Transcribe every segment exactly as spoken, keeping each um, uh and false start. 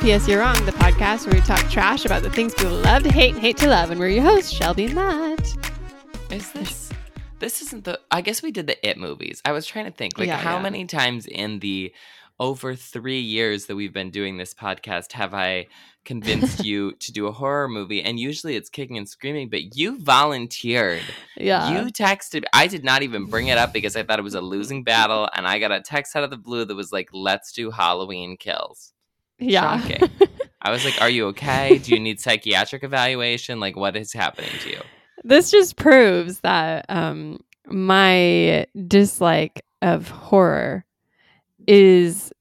P S Yerong, the podcast where we talk trash about the things people love to hate and hate to love, and we're your hosts, Shelby and Matt. Is this? This isn't the. I guess we did the It movies. I was trying to think, like, yeah, how yeah. many times in the over three years that we've been doing this podcast have I convinced you to do a horror movie? And usually it's kicking and screaming, but you volunteered. Yeah. You texted. I did not even bring it up because I thought it was a losing battle, and I got a text out of the blue that was like, "Let's do Halloween Kills." Yeah. I was like, are you okay? Do you need psychiatric evaluation? Like, what is happening to you? This just proves that um, my dislike of horror is,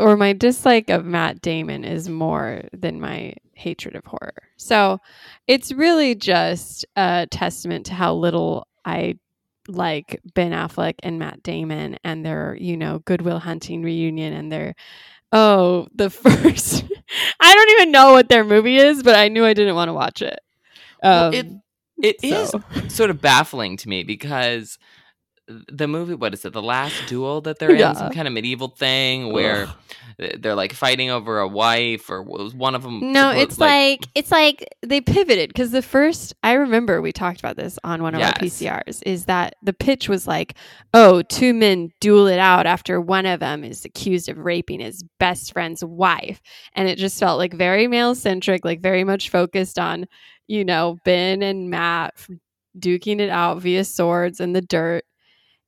or my dislike of Matt Damon is more than my hatred of horror. So it's really just a testament to how little I like Ben Affleck and Matt Damon and their, you know, Good Will Hunting reunion and their Oh, the first. I don't even know what their movie is, but I knew I didn't want to watch it. Um, well, it it so. is sort of baffling to me because the movie, what is it, The Last Duel that they're yeah. in, some kind of medieval thing where Ugh. they're like fighting over a wife or one of them. No, it's like, like it's like they pivoted because the first, I remember we talked about this on one of yes. our P C Rs, is that the pitch was like, oh, two men duel it out after one of them is accused of raping his best friend's wife. And it just felt like very male centric, like very much focused on, you know, Ben and Matt duking it out via swords in the dirt.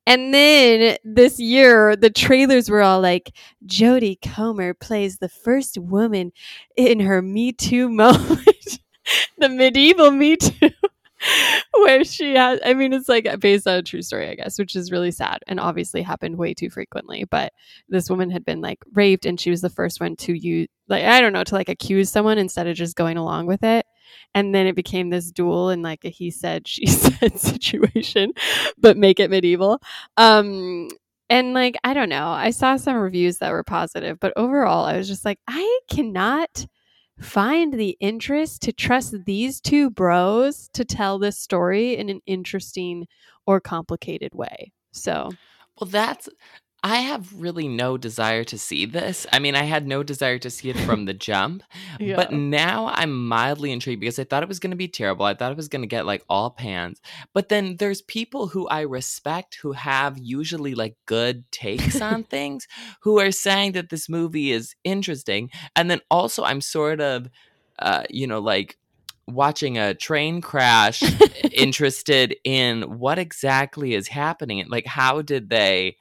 And then this year, the trailers were all like, Jodie Comer plays the first woman in her Me Too moment, the medieval Me Too, where she has, I mean, it's like based on a true story, I guess, which is really sad and obviously happened way too frequently. But this woman had been like raped and she was the first one to use, like, I don't know, to like accuse someone instead of just going along with it. And then it became this duel and like a he said, she said situation, but make it medieval. Um, and like, I don't know, I saw some reviews that were positive, but overall I was just like, I cannot find the interest to trust these two bros to tell this story in an interesting or complicated way. So, well, that's, I have really no desire to see this. I mean, I had no desire to see it from the jump, yeah. but now I'm mildly intrigued because I thought it was going to be terrible. I thought it was going to get like all pans, but then there's people who I respect who have usually like good takes on things who are saying that this movie is interesting. And then also I'm sort of, uh, you know, like, watching a train crash interested in what exactly is happening. Like, how did they...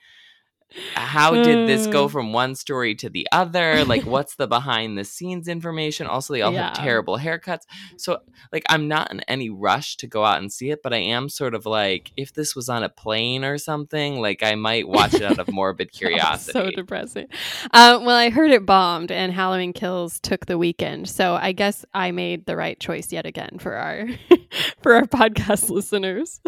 How did this go from one story to the other? Like, what's the behind the scenes information? Also, they all yeah. have terrible haircuts. So, like, I'm not in any rush to go out and see it, but I am sort of like, if this was on a plane or something, like, I might watch it out of morbid curiosity. So depressing. Uh, well, I heard it bombed and Halloween Kills took the weekend. So I guess I made the right choice yet again for our for our podcast listeners.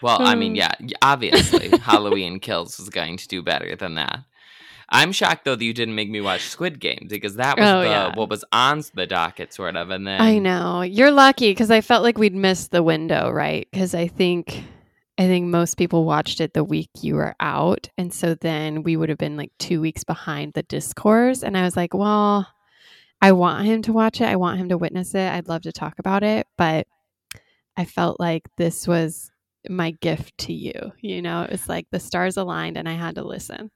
Well, um. I mean, yeah, obviously, Halloween Kills was going to do better than that. I'm shocked though that you didn't make me watch Squid Game because that was oh, the, yeah. what was on the docket, sort of. And then I know you're lucky because I felt like we'd missed the window, right? Because I think I think most people watched it the week you were out, and so then we would have been like two weeks behind the discourse. And I was like, well, I want him to watch it. I want him to witness it. I'd love to talk about it, but I felt like this was my gift to you, you know, it's like the stars aligned and I had to listen.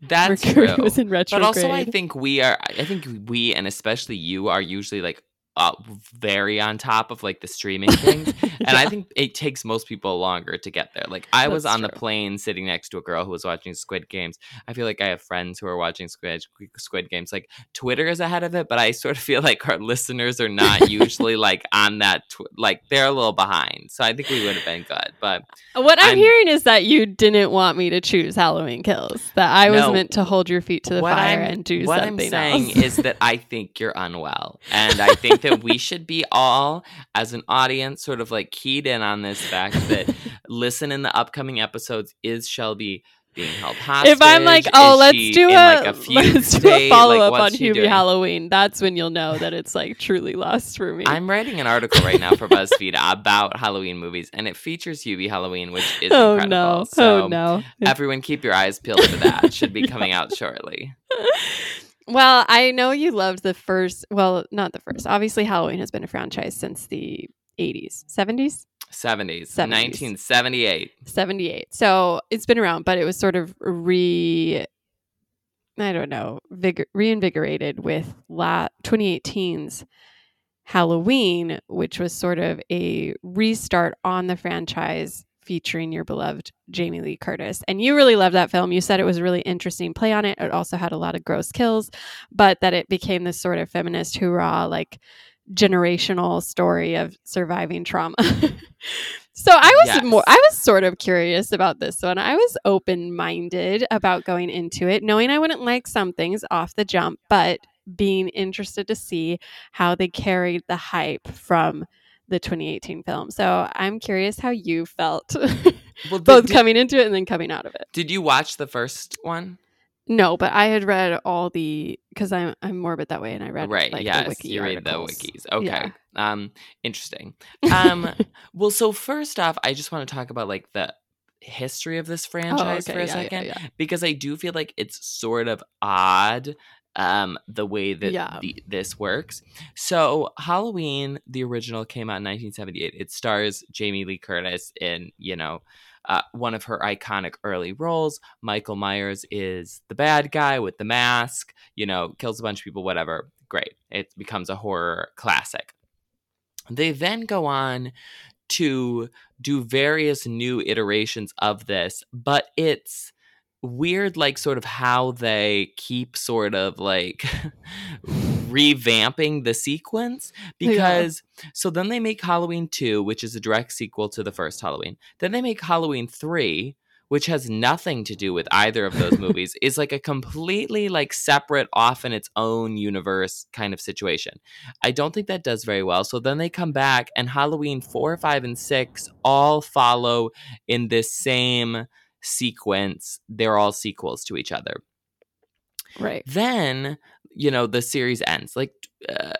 That's Mercury true. Was in retrograde. But also I think we are, I think we, and especially you are usually like uh, very on top of like the streaming things. yeah. And I think it takes most people longer to get there. Like I That's was on true. the plane sitting next to a girl who was watching Squid Games. I feel like I have friends who are watching Squid, Squid Games. Like Twitter is ahead of it, but I sort of feel like our listeners are not usually like on that, tw- like they're a little behind. So I think we would have been good. But what I'm, I'm hearing is that you didn't want me to choose Halloween Kills, that I was no, meant to hold your feet to the fire I'm, and do what something What I'm saying else. is that I think you're unwell. And I think that we should be all, as an audience, sort of like keyed in on this fact that listen in the upcoming episodes, is Shelby being held hostage? If I'm like, oh, let's do a, like a let's do a follow up like, on Hubie doing? Halloween, that's when you'll know that it's like truly lost for me. I'm writing an article right now for BuzzFeed about Halloween movies, and it features Hubie Halloween, which is oh, incredible. No. So oh no! Everyone, keep your eyes peeled for that. It should be coming yeah. out shortly. Well, I know you loved the first. Well, not the first. Obviously, Halloween has been a franchise since the eighties, seventies. seventies, nineteen seventy-eight. seventy-eight. So it's been around, but it was sort of re, I don't know, vigor, reinvigorated with la- twenty eighteen's Halloween, which was sort of a restart on the franchise featuring your beloved Jamie Lee Curtis. And you really loved that film. You said it was a really interesting play on it. It also had a lot of gross kills, but that it became this sort of feminist hoorah, like, generational story of surviving trauma. So I was yes. more, I was sort of curious about this one. I was open-minded about going into it, knowing I wouldn't like some things off the jump, but being interested to see how they carried the hype from the twenty eighteen film. So I'm curious how you felt, well, both did, coming into it and then coming out of it. Did you watch the first one? No, but I had read all the, because I'm I'm morbid that way, and I read right, like, yes, the wiki you read articles. The wikis. Okay, yeah. um, interesting. Um, well, so first off, I just want to talk about like the history of this franchise oh, okay. for a yeah, second, yeah, yeah. because I do feel like it's sort of odd um, the way that yeah. the, this works. So Halloween, the original, came out in nineteen seventy-eight. It stars Jamie Lee Curtis in, you know. Uh, one of her iconic early roles. Michael Myers is the bad guy with the mask, you know, kills a bunch of people, whatever. Great. It becomes a horror classic. They then go on to do various new iterations of this, but it's weird, like, sort of how they keep sort of like revamping the sequence, because yeah. so then they make Halloween two, which is a direct sequel to the first Halloween. Then they make Halloween three, which has nothing to do with either of those movies. Is like a completely like separate, off in its own universe kind of situation. I don't think that does very well. So then they come back, and Halloween four, five, and six all follow in this same sequence. They're all sequels to each other. Right. Then, you know, the series ends. Like uh,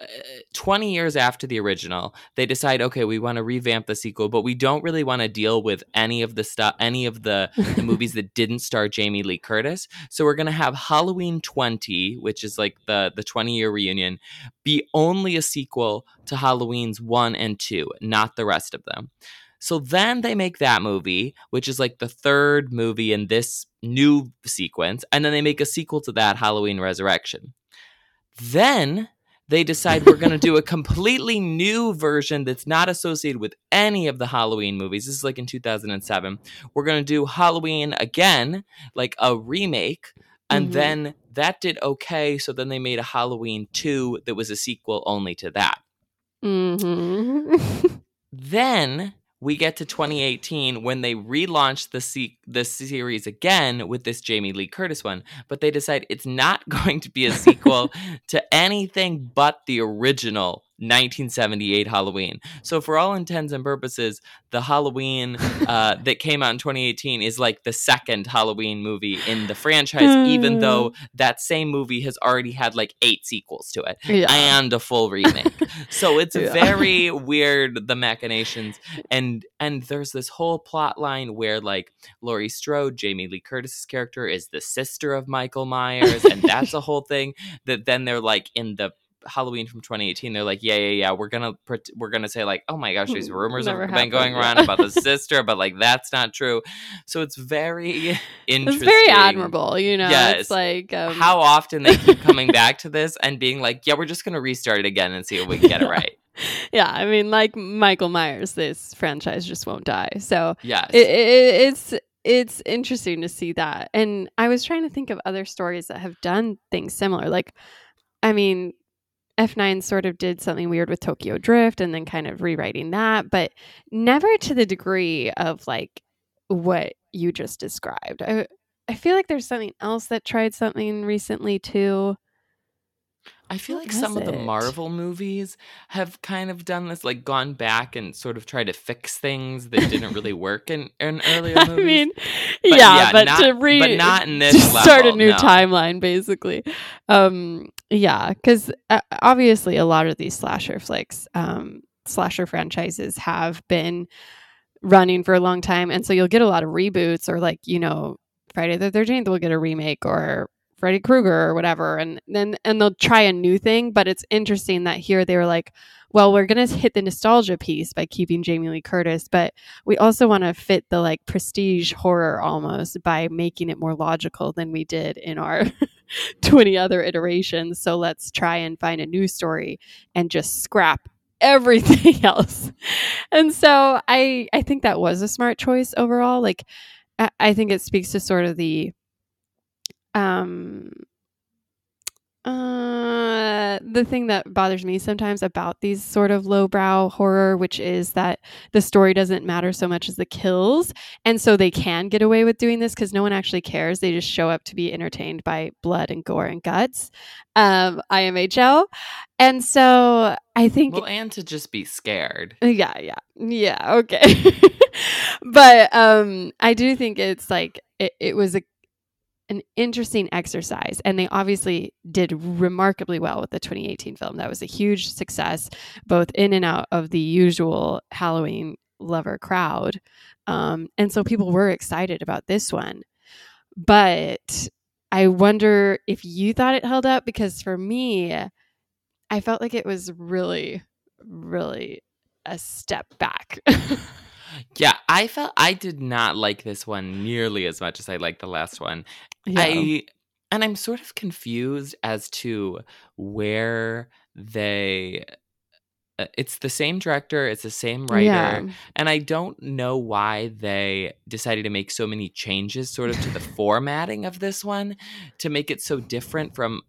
twenty years after the original, they decide, okay, we want to revamp the sequel, but we don't really want to deal with any of the stuff, any of the, the movies that didn't star Jamie Lee Curtis. So we're going to have Halloween twenty, which is like the, the twenty-year reunion, be only a sequel to Halloween's one and two, not the rest of them. So then they make that movie, which is like the third movie in this new sequence, and then they make a sequel to that, Halloween Resurrection. Then they decide we're going to do a completely new version that's not associated with any of the Halloween movies. This is like in two thousand seven. We're going to do Halloween again, like a remake. And mm-hmm. then that did okay. So then they made a Halloween two that was a sequel only to that. Mm-hmm. Then we get to twenty eighteen when they relaunch the se- the series again with this Jamie Lee Curtis one, but they decide it's not going to be a sequel to anything but the original nineteen seventy-eight Halloween. So for all intents and purposes, the Halloween uh, that came out in twenty eighteen is like the second Halloween movie in the franchise, even though that same movie has already had like eight sequels to it yeah. and a full remake. So it's yeah. very weird, the machinations. And and there's this whole plot line where like Laurie Strode, Jamie Lee Curtis's character, is the sister of Michael Myers. And that's a whole thing that then they're like in the Halloween from twenty eighteen, they're like, yeah, yeah, yeah. We're gonna we're gonna say like, oh my gosh, these rumors Never have been happened. Going around about the sister, but like that's not true. So it's very interesting. It's very admirable, you know. Yes. It's like um... how often they keep coming back to this and being like, yeah, we're just gonna restart it again and see if we can get yeah. it right. Yeah, I mean, like Michael Myers, this franchise just won't die. So yes. it, it, it's. It's interesting to see that, and I was trying to think of other stories that have done things similar. Like, I mean. F nine sort of did something weird with Tokyo Drift and then kind of rewriting that, but never to the degree of like what you just described. I, I feel like there's something else that tried something recently too. I feel what like some it? of the Marvel movies have kind of done this, like gone back and sort of tried to fix things that didn't really work in, in earlier movies. I mean, but yeah, yeah, but not, to re- but not in this to level, start a new no. timeline, basically. Um, yeah, because uh, obviously a lot of these slasher flicks, um, slasher franchises have been running for a long time, and so you'll get a lot of reboots, or like you know, Friday the thirteenth will get a remake, or Freddy Krueger or whatever, and then and they'll try a new thing. But it's interesting that here they were like, well, we're gonna hit the nostalgia piece by keeping Jamie Lee Curtis, but we also want to fit the like prestige horror almost by making it more logical than we did in our twenty other iterations. So let's try and find a new story and just scrap everything else. And so I I think that was a smart choice overall. Like I, I think it speaks to sort of the Um, uh, the thing that bothers me sometimes about these sort of lowbrow horror, which is that the story doesn't matter so much as the kills. And so they can get away with doing this because no one actually cares. They just show up to be entertained by blood and gore and guts. Um, I M H L. And so I think... Well, and to just be scared. Yeah, yeah. Yeah, okay. But um, I do think it's like, it, it was a an interesting exercise, and they obviously did remarkably well with the twenty eighteen film. That was a huge success, both in and out of the usual Halloween lover crowd. Um, and so people were excited about this one, but I wonder if you thought it held up, because for me, I felt like it was really, really a step back. Yeah, I felt I did not like this one nearly as much as I liked the last one. Yeah. I and I'm sort of confused as to where they uh, it's the same director, it's the same writer, yeah. and I don't know why they decided to make so many changes sort of to the formatting of this one to make it so different from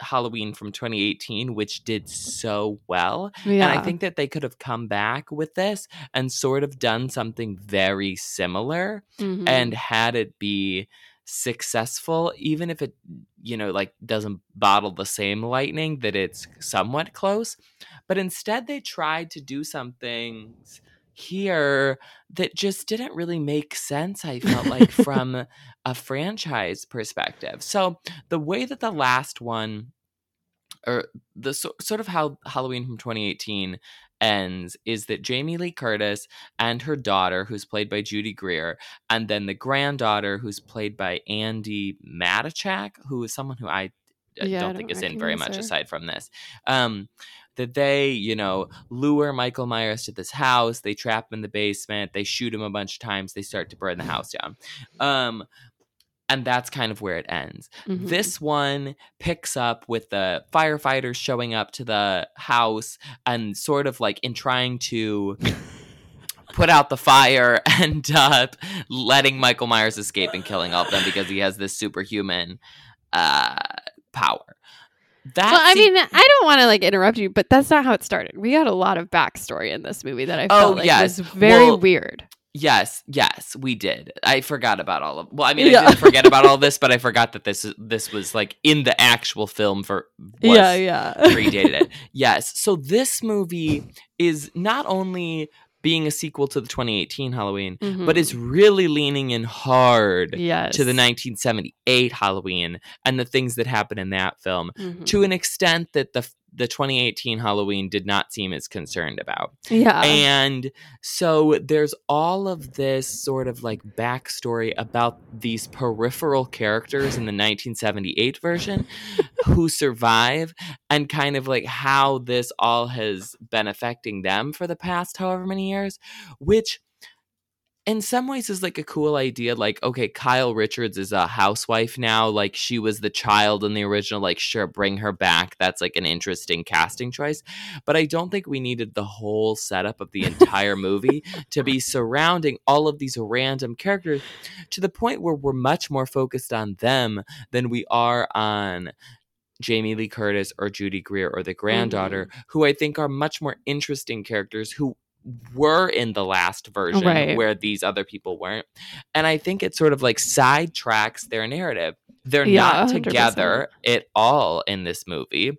Halloween from twenty eighteen, which did so well. Yeah. And I think that they could have come back with this and sort of done something very similar mm-hmm. and had it be successful, even if it, you know, like doesn't bottle the same lightning, that it's somewhat close. But instead they tried to do some things here that just didn't really make sense, I felt like, from a franchise perspective. So the way that the last one, or the so, sort of how Halloween from twenty eighteen ends, is that Jamie Lee Curtis and her daughter, who's played by Judy Greer, and then the granddaughter, who's played by Andy Matichak, who is someone who I yeah, don't, I don't think is in very much her. aside from this. Um, that they, you know, lure Michael Myers to this house, they trap him in the basement, they shoot him a bunch of times, they start to burn the house down. Um, and that's kind of where it ends. Mm-hmm. This one picks up with the firefighters showing up to the house and sort of like in trying to put out the fire, and uh, letting Michael Myers escape and killing all of them because he has this superhuman uh, power. That's well, I mean, I don't want to like interrupt you, but that's not how it started. We had a lot of backstory in this movie that I felt oh, like yes. was very well, weird. Yes, yes, we did. I forgot about all of. Well, I mean, yeah. I didn't forget about all this, but I forgot that this this was like in the actual film for was, yeah, yeah, predated it. Yes, so this movie is not only being a sequel to the twenty eighteen Halloween, mm-hmm. but it's really leaning in hard yes. to the nineteen seventy-eight Halloween and the things that happen in that film mm-hmm. to an extent that the the twenty eighteen Halloween did not seem as concerned about. Yeah. And so there's all of this sort of like backstory about these peripheral characters in the nineteen seventy-eight version who survive, and kind of like how this all has been affecting them for the past however many years, which in some ways is like a cool idea. Like, okay, Kyle Richards is a housewife now. Like, she was the child in the original. Like, sure, bring her back. That's like an interesting casting choice. But I don't think we needed the whole setup of the entire movie to be surrounding all of these random characters to the point where we're much more focused on them than we are on Jamie Lee Curtis or Judy Greer or the granddaughter, mm-hmm. who I think are much more interesting characters who were in the last version right. where these other people weren't. And I think it sort of like sidetracks their narrative. They're yeah, not together one hundred percent at all in this movie.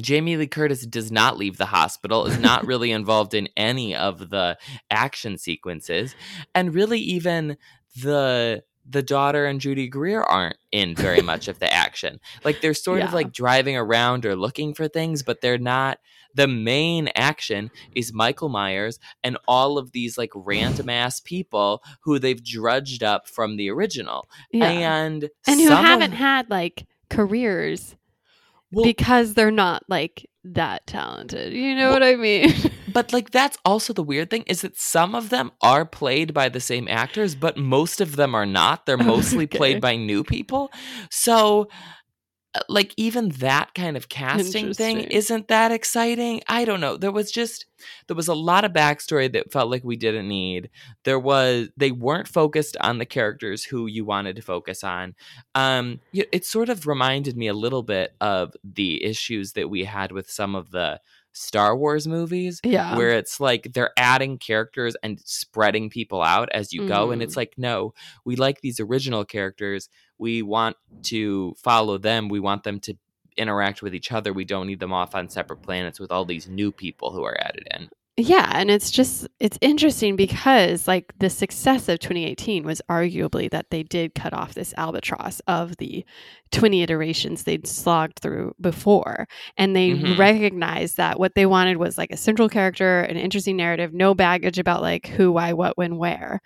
Jamie Lee Curtis does not leave the hospital, is not really involved in any of the action sequences, and really even the the daughter and Judy Greer aren't in very much of the action. Like, they're sort yeah. of like driving around or looking for things, but they're not. The main action is Michael Myers and all of these like random ass people who they've drudged up from the original. Yeah. And and who haven't of... had like careers well, because they're not like that talented. You know well, what I mean? But like, that's also the weird thing, is that some of them are played by the same actors, but most of them are not. They're mostly okay. played by new people. So like, even that kind of casting thing isn't that exciting. I don't know. There was just, there was a lot of backstory that felt like we didn't need. There was, they weren't focused on the characters who you wanted to focus on. Um, it sort of reminded me a little bit of the issues that we had with some of the Star Wars movies, yeah. where it's like they're adding characters and spreading people out as you mm. go, and it's like, no, we like these original characters, we want to follow them, we want them to interact with each other, we don't need them off on separate planets with all these new people who are added in. Yeah, and it's just, it's interesting because like the success of twenty eighteen was arguably that they did cut off this albatross of the twenty iterations they'd slogged through before. And they mm-hmm. recognized that what they wanted was like a central character, an interesting narrative, no baggage about like who, why, what, when, where.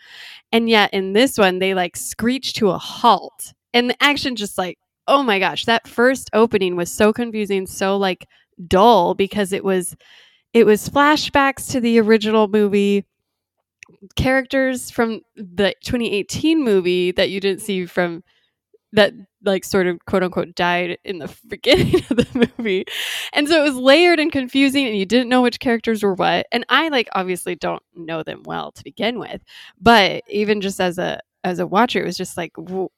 And yet in this one, they like screech to a halt. And the action just like, oh my gosh, that first opening was so confusing, so like dull, because it was... It was flashbacks to the original movie, characters from the twenty eighteen movie that you didn't see from that, like, sort of quote unquote died in the beginning of the movie. And so it was layered and confusing, and you didn't know which characters were what. And I like obviously don't know them well to begin with, but even just as a as a watcher, it was just like,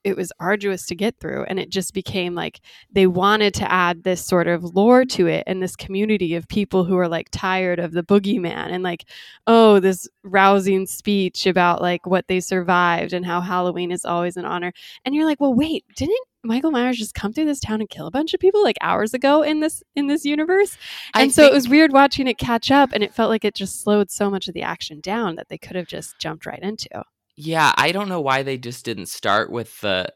it was arduous to get through. And it just became like they wanted to add this sort of lore to it and this community of people who are like tired of the boogeyman and like, oh, this rousing speech about like what they survived and how Halloween is always an honor. And you're like, well, wait, didn't Michael Myers just come through this town and kill a bunch of people like hours ago in this in this universe? And I so think- it was weird watching it catch up, and it felt like it just slowed so much of the action down that they could have just jumped right into. Yeah, I don't know why they just didn't start with the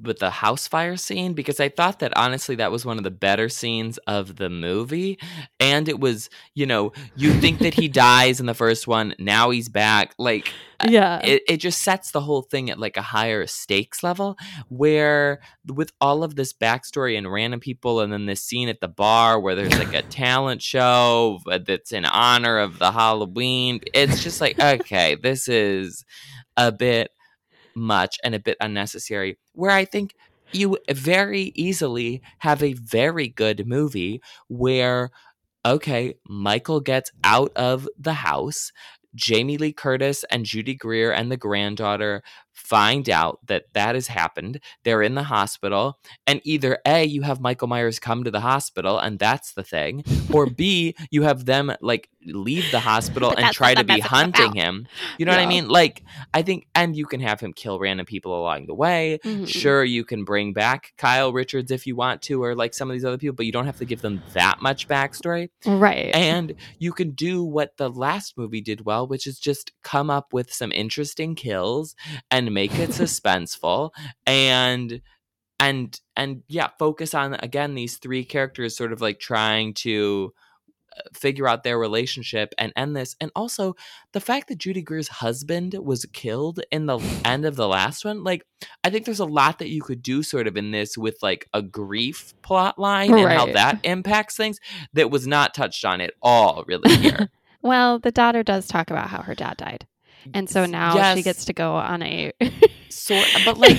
with the house fire scene, because I thought that honestly that was one of the better scenes of the movie. And it was, you know, you think that he dies in the first one, now he's back. Like, yeah, it, it just sets the whole thing at like a higher stakes level, where with all of this backstory and random people, and then this scene at the bar where there's like a talent show that's in honor of the Halloween, it's just like, okay, this is a bit much and a bit unnecessary, where I think you very easily have a very good movie where, okay, Michael gets out of the house, Jamie Lee Curtis and Judy Greer and the granddaughter find out that that has happened, they're in the hospital, and either A, you have Michael Myers come to the hospital and that's the thing, or B, you have them like leave the hospital and try to be hunting him, you know yeah. what I mean? Like, I think, and you can have him kill random people along the way, mm-hmm. sure, you can bring back Kyle Richards if you want to, or like some of these other people, but you don't have to give them that much backstory, right? And you can do what the last movie did well, which is just come up with some interesting kills and and make it suspenseful, and and and yeah, focus on again these three characters sort of like trying to figure out their relationship and end this. And also the fact that Judy Greer's husband was killed in the end of the last one, like, I think there's a lot that you could do sort of in this with like a grief plot line right. and how that impacts things that was not touched on at all really here. Well, the daughter does talk about how her dad died. And so now yes. she gets to go on a sort, but like,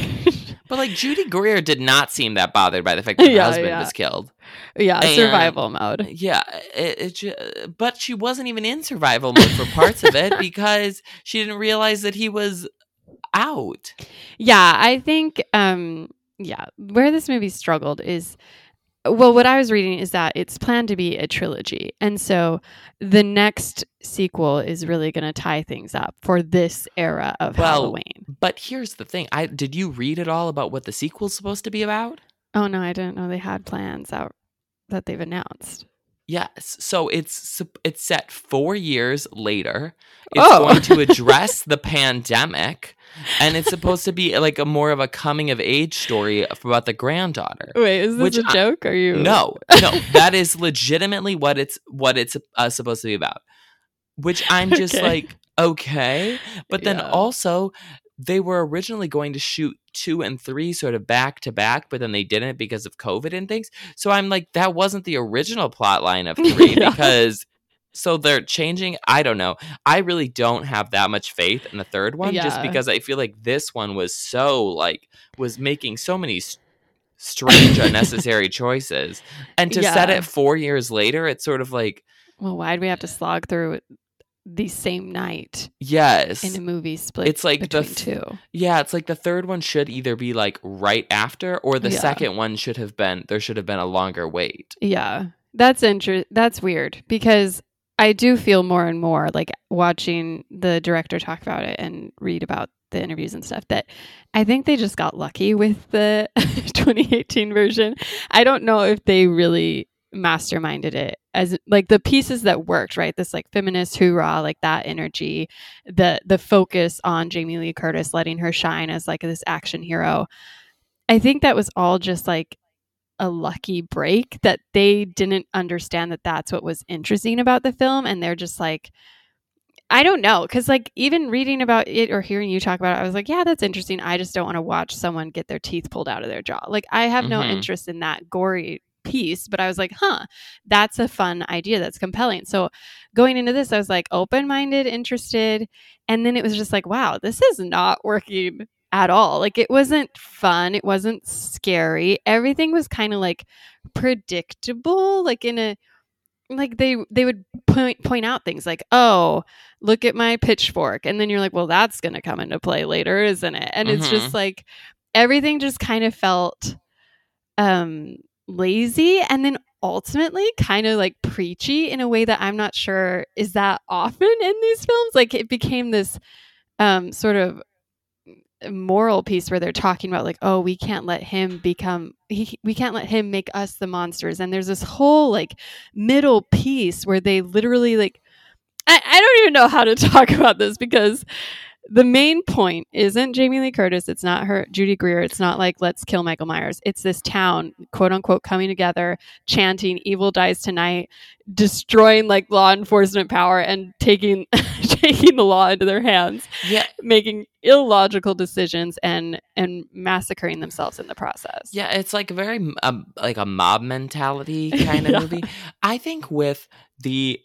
but like Judy Greer did not seem that bothered by the fact that her yeah, husband yeah. was killed. Yeah, and survival mode. Yeah, it, it, but she wasn't even in survival mode for parts of it, because she didn't realize that he was out. Yeah, I think. Um, yeah, where this movie struggled is. Well, what I was reading is that it's planned to be a trilogy. And so the next sequel is really going to tie things up for this era of well, Halloween. But here's the thing. I did you read at all about what the sequel's supposed to be about? Oh, no, I didn't know they had plans out. that they've announced. Yes. So it's it's set four years later. It's oh. going to address the pandemic. And it's supposed to be like a more of a coming of age story about the granddaughter. Wait, is this a I, joke? Are you no, no? That is legitimately what it's what it's uh, supposed to be about. Which I'm just okay. like, okay, but then yeah. also they were originally going to shoot two and three sort of back to back, but then they didn't because of COVID and things. So I'm like, that wasn't the original plot line of three yeah. because. So they're changing. I don't know. I really don't have that much faith in the third one yeah. just because I feel like this one was so like was making so many s- strange, unnecessary choices. And to yeah. set it four years later, it's sort of like. Well, why'd we have to slog through it the same night? Yes. In a movie split it's like between the th- two. Yeah. It's like the third one should either be like right after or the yeah. second one should have been. There should have been a longer wait. Yeah. That's inter- That's weird because. I do feel more and more like watching the director talk about it and read about the interviews and stuff that I think they just got lucky with the twenty eighteen version. I don't know if they really masterminded it as like the pieces that worked, right? This like feminist hoorah, like that energy, the the focus on Jamie Lee Curtis, letting her shine as like this action hero. I think that was all just like a lucky break that they didn't understand that that's what was interesting about the film. And they're just like, I don't know. Cause like even reading about it or hearing you talk about it, I was like, yeah, that's interesting. I just don't want to watch someone get their teeth pulled out of their jaw. Like I have mm-hmm. no interest in that gory piece, but I was like, huh, that's a fun idea. That's compelling. So going into this, I was like open-minded, interested. And then it was just like, wow, this is not working at all. Like it wasn't fun. It wasn't scary. Everything was kind of like predictable, like in a, like they, they would point, point out things like, oh, look at my pitchfork. And then you're like, well, that's going to come into play later, isn't it? And mm-hmm. it's just like, everything just kind of felt um, lazy. And then ultimately kind of like preachy in a way that I'm not sure is that often in these films. Like it became this um, sort of moral piece where they're talking about like, oh, we can't let him become he, we can't let him make us the monsters. And there's this whole like middle piece where they literally like I, I don't even know how to talk about this because the main point isn't Jamie Lee Curtis. It's not her Judy Greer. It's not like let's kill Michael Myers. It's this town, quote unquote, coming together, chanting evil dies tonight, destroying like law enforcement power and taking taking the law into their hands, yeah. making illogical decisions and and massacring themselves in the process. Yeah, it's like very um, like a mob mentality kind of yeah. movie. I think with the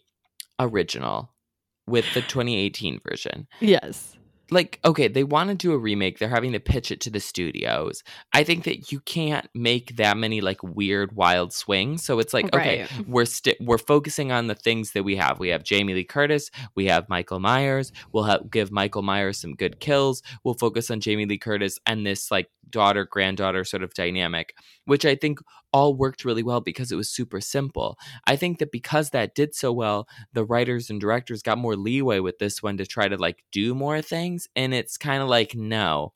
original, with the twenty eighteen version. Yes. Like, okay, they want to do a remake. They're having to pitch it to the studios. I think that you can't make that many like weird, wild swings. So it's like, okay, right. we're sti- we're focusing on the things that we have. We have Jamie Lee Curtis. We have Michael Myers. We'll ha- give Michael Myers some good kills. We'll focus on Jamie Lee Curtis and this like daughter, granddaughter sort of dynamic, which I think all worked really well because it was super simple. I think that because that did so well, the writers and directors got more leeway with this one to try to like do more things. And it's kind of like, no,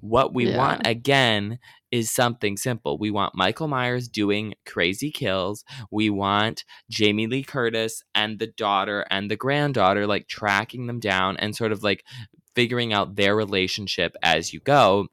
what we yeah. want again is something simple. We want Michael Myers doing crazy kills. We want Jamie Lee Curtis and the daughter and the granddaughter, like tracking them down and sort of like figuring out their relationship as you go.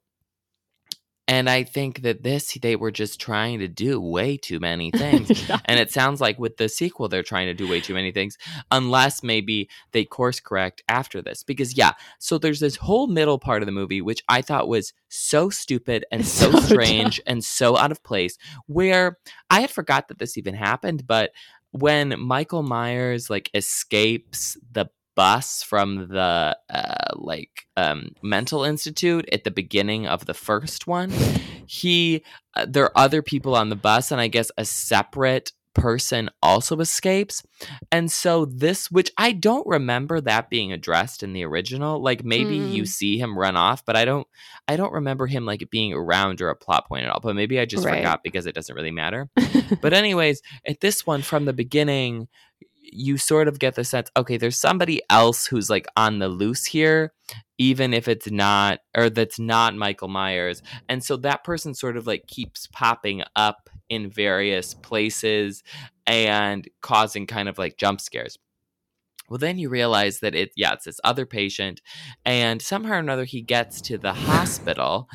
And I think that this, they were just trying to do way too many things. yeah. And it sounds like with the sequel, they're trying to do way too many things, unless maybe they course correct after this. Because, yeah, so there's this whole middle part of the movie, which I thought was so stupid and so, so strange dumb. and so out of place, where I had forgot that this even happened. But when Michael Myers, like, escapes the bus from the uh, like um, mental institute at the beginning of the first one, he uh, there are other people on the bus, and I guess a separate person also escapes. And so this, which I don't remember that being addressed in the original, like maybe mm. you see him run off, but I don't I don't remember him like it being around or a plot point at all. But maybe I just right. forgot because it doesn't really matter. But anyways, at this one from the beginning, you sort of get the sense, okay, there's somebody else who's like on the loose here, even if it's not, or that's not Michael Myers. And so that person sort of like keeps popping up in various places and causing kind of like jump scares. Well, then you realize that it, yeah, it's this other patient, and somehow or another he gets to the hospital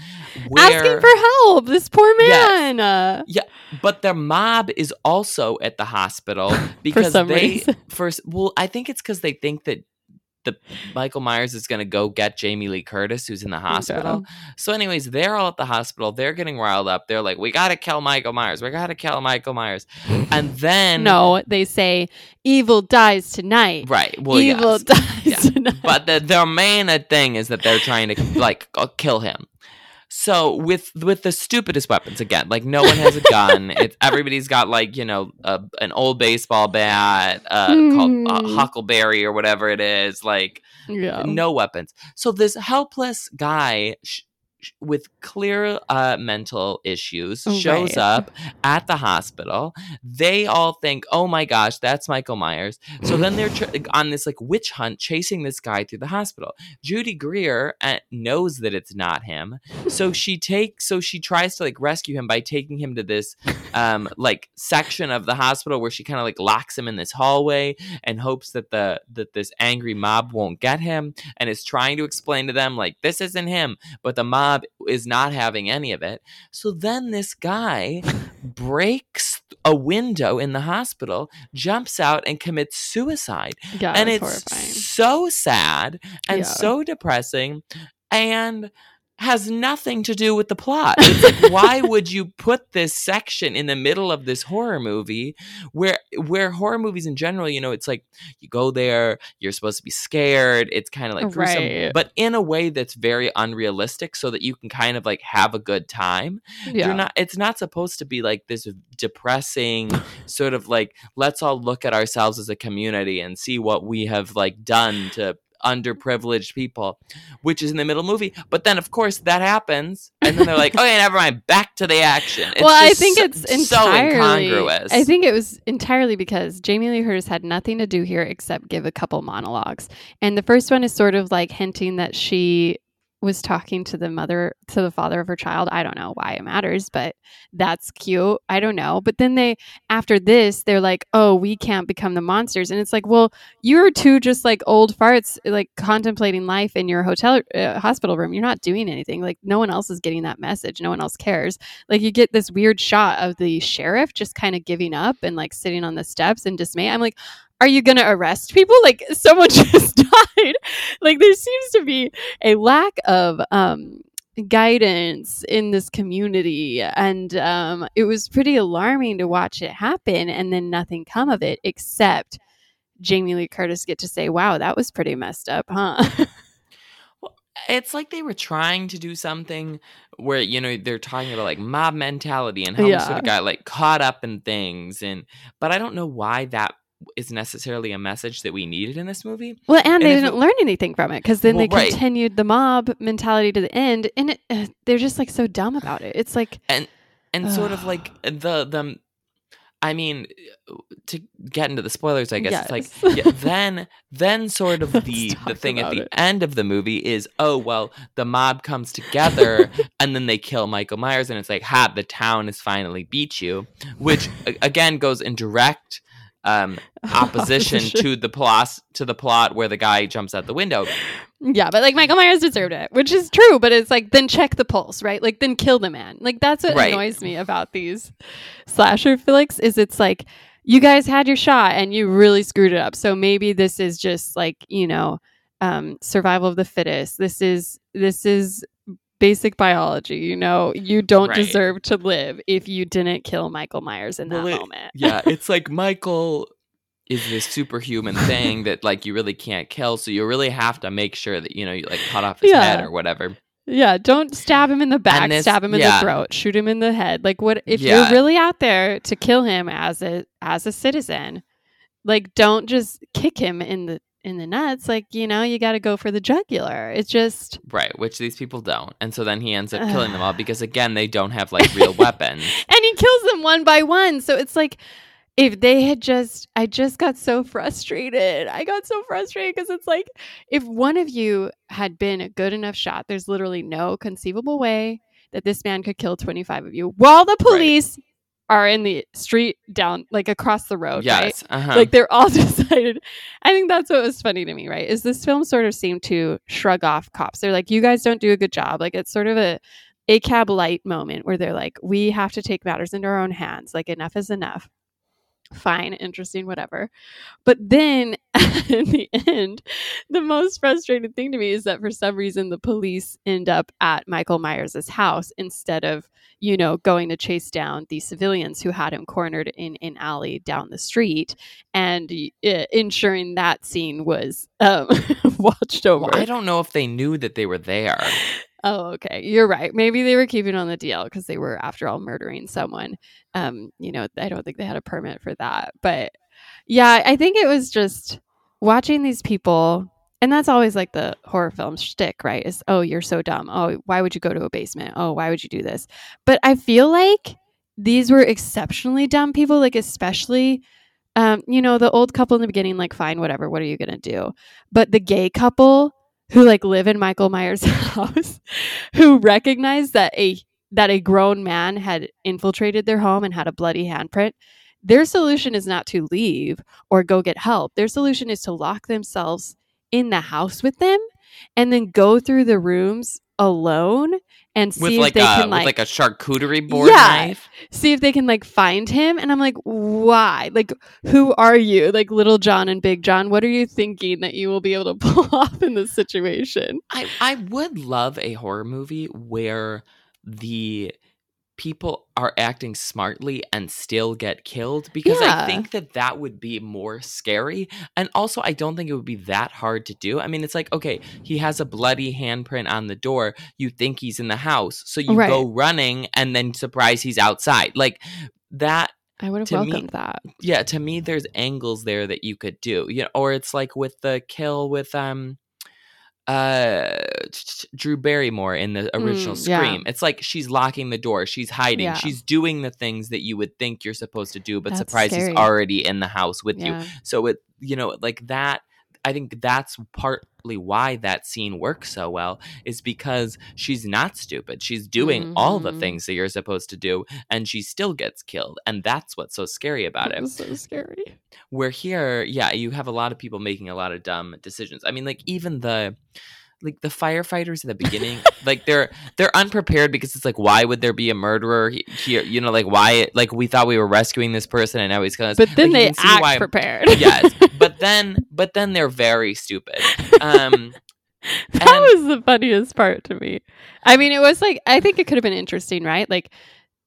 where, asking for help. This poor man. Yes, yeah, but their mob is also at the hospital because for some they reason. first. Well, I think it's because they think that the Michael Myers is going to go get Jamie Lee Curtis, who's in the hospital. Okay. So, anyways, they're all at the hospital. They're getting riled up. They're like, "We got to kill Michael Myers. We got to kill Michael Myers." And then no, they say, "Evil dies tonight." Right. Well, evil yes. dies yeah. tonight. But the, their main thing is that they're trying to like kill him. So with with the stupidest weapons again, like no one has a gun. It's everybody's got like you know uh, an old baseball bat uh, mm. called uh, Huckleberry or whatever it is. Like yeah. no weapons. So this helpless guy sh- sh- with clear uh, mental issues right. shows up at the hospital. They all think, "Oh my gosh, that's Michael Myers." So then they're tr- on this like witch hunt, chasing this guy through the hospital. Judy Greer uh, knows that it's not him. So she takes, so she tries to like rescue him by taking him to this um, like section of the hospital where she kind of like locks him in this hallway and hopes that the that this angry mob won't get him, and is trying to explain to them like this isn't him, but the mob is not having any of it. So then this guy breaks a window in the hospital, jumps out, and commits suicide. Yeah, and it's horrifying. So sad and yeah. so depressing, and has nothing to do with the plot. It's like, why would you put this section in the middle of this horror movie where where horror movies in general, you know, it's like you go there, you're supposed to be scared. It's kind of like gruesome, right. but in a way that's very unrealistic so that you can kind of like have a good time. Yeah. You're not, it's not supposed to be like this depressing sort of like, let's all look at ourselves as a community and see what we have like done to underprivileged people, which is in the middle movie. But then of course that happens, and then they're like, okay, never mind, back to the action. It's well, I think so, it's entirely, so incongruous. I think it was entirely because Jamie Lee Curtis had nothing to do here except give a couple monologues, and the first one is sort of like hinting that she was talking to the mother to the father of her child. I don't know why it matters, but that's cute. I don't know. But then they after this, they're like, "Oh, we can't become the monsters." And it's like, "Well, you're two just like old farts like contemplating life in your hotel uh, hospital room. You're not doing anything. Like no one else is getting that message. No one else cares." Like you get this weird shot of the sheriff just kind of giving up and like sitting on the steps in dismay. I'm like, are you going to arrest people? Like someone just died. Like there seems to be a lack of um, guidance in this community. And um, it was pretty alarming to watch it happen and then nothing come of it except Jamie Lee Curtis get to say, wow, that was pretty messed up, huh? It's like they were trying to do something where, you know, they're talking about like mob mentality and how yeah. we sort of got like caught up in things. And but I don't know why that is necessarily a message that we needed in this movie. Well, and, and they didn't it, learn anything from it because then well, they right. continued the mob mentality to the end, and it, uh, they're just like so dumb about it. It's like and and ugh. sort of like the the. I mean, to get into the spoilers, I guess yes. it's like yeah, then then sort of the the thing at the it. end of the movie is, oh, well, the mob comes together and then they kill Michael Myers, and it's like, ha, the town has finally beat you, which a- again goes in direct Um, opposition oh, to the plot to the plot where the guy jumps out the window. Yeah, but like Michael Myers deserved it, which is true. But it's like then check the pulse, right? Like then kill the man. Like that's what right. annoys me about these slasher flicks is it's like you guys had your shot and you really screwed it up. So maybe this is just like you know um, survival of the fittest. This is this is. Basic biology, you know, you don't right. deserve to live if you didn't kill Michael Myers in that well, it, moment. Yeah, it's like Michael is this superhuman thing that like you really can't kill, so you really have to make sure that you know you like cut off his yeah. head or whatever. Yeah, don't stab him in the back, this, stab him in yeah. the throat, shoot him in the head. Like what if yeah. you're really out there to kill him as a as a citizen? Like don't just kick him in the in the nuts, like, you know, you got to go for the jugular. It's just... Right, which these people don't. And so then he ends up killing them all because, again, they don't have, like, real weapons. And he kills them one by one. So it's like, if they had just... I just got so frustrated. I got so frustrated because it's like, if one of you had been a good enough shot, there's literally no conceivable way that this man could kill twenty-five of you while the police... Right. are in the street down, like across the road. Yes. Right? Uh-huh. Like they're all decided. I think that's what was funny to me, right? Is this film sort of seemed to shrug off cops. They're like, you guys don't do a good job. Like it's sort of a A C A B light moment where they're like, we have to take matters into our own hands. Like enough is enough. Fine, interesting, whatever. But then in the end, the most frustrating thing to me is that for some reason the police end up at Michael Myers' house instead of, you know, going to chase down the civilians who had him cornered in an alley down the street and uh, ensuring that scene was um, watched over. Well, I don't know if they knew that they were there. Oh, okay. You're right. Maybe they were keeping on the D L because they were, after all, murdering someone. Um, you know, I don't think they had a permit for that. But yeah, I think it was just watching these people. And that's always like the horror film shtick, right? Is, oh, you're so dumb. Oh, why would you go to a basement? Oh, why would you do this? But I feel like these were exceptionally dumb people, like especially... Um, you know, the old couple in the beginning, like, fine, whatever, what are you going to do? But the gay couple who, like, live in Michael Myers' house, who recognized that a that a grown man had infiltrated their home and had a bloody handprint, their solution is not to leave or go get help. Their solution is to lock themselves in the house with them and then go through the rooms alone and see with if like they a, can like, with like a charcuterie board yeah, knife. See if they can like find him. And I'm like, why? Like, who are you? Like Little John and Big John, what are you thinking that you will be able to pull off in this situation? I, I would love a horror movie where the people are acting smartly and still get killed, because yeah. I think that that would be more scary. And also, I don't think it would be that hard to do. I mean, it's like, okay, he has a bloody handprint on the door. You think he's in the house. So you right. go running and then surprise, he's outside. Like that. I would have welcomed me, that. Yeah. To me, there's angles there that you could do, you know, or it's like with the kill with, um, uh Drew Barrymore in the original mm, Scream. Yeah. It's like she's locking the door, she's hiding, yeah. she's doing the things that you would think you're supposed to do, but that's surprise scary. He's already in the house with yeah. you. So it, you know, like that, I think that's partly why that scene works so well, is because she's not stupid. She's doing mm-hmm. all the things that you're supposed to do and she still gets killed. And that's what's so scary about it. It's so scary. Where here, yeah, you have a lot of people making a lot of dumb decisions. I mean, like even the like the firefighters in the beginning, like they're they're unprepared because it's like, why would there be a murderer here? You know, like why? Like we thought we were rescuing this person and now he's killing us. But then like, they act why, prepared. Yes. But then, but then they're very stupid. Um, that and, was the funniest part to me. I mean, it was like, I think it could have been interesting, right? Like,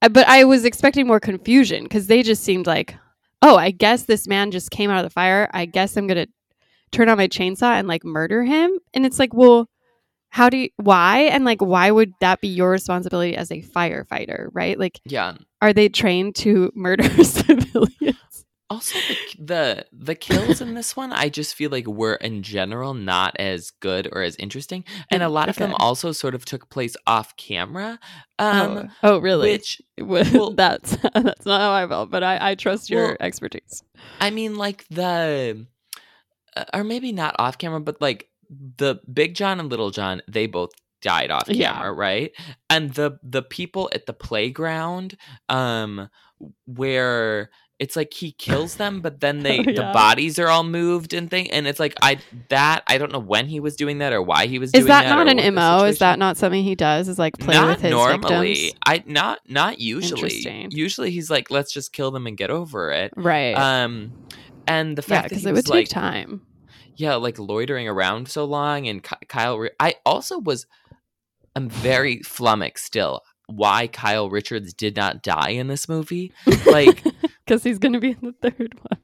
but I was expecting more confusion because they just seemed like, oh, I guess this man just came out of the fire. I guess I'm going to turn on my chainsaw and like murder him. And it's like, well, how do you, why? And like, why would that be your responsibility as a firefighter, right? Like, yeah. Are they trained to murder civilians? Also, the, the the kills in this one, I just feel like were in general not as good or as interesting, and a lot of okay. them also sort of took place off camera. Um, oh. oh, really? Which well, that's that's not how I felt, but I, I trust your well, expertise. I mean, like the, or maybe not off camera, but like the Big John and Little John, they both died off camera, yeah. right? And the the people at the playground, um, where. It's like he kills them, but then they oh, yeah. the bodies are all moved and thing. And it's like I that I don't know when he was doing that or why he was. Is doing that. Is that not an M O? Is that not something he does? Is like play not with his normally. Victims? I not not usually. Usually he's like, let's just kill them and get over it, right? Um, and the fact yeah, that he it was would like, take time. Yeah, like loitering around so long, and Kyle. Re- I also was. I'm very flummoxed still. Why Kyle Richards did not die in this movie? Like. Because he's going to be in the third one.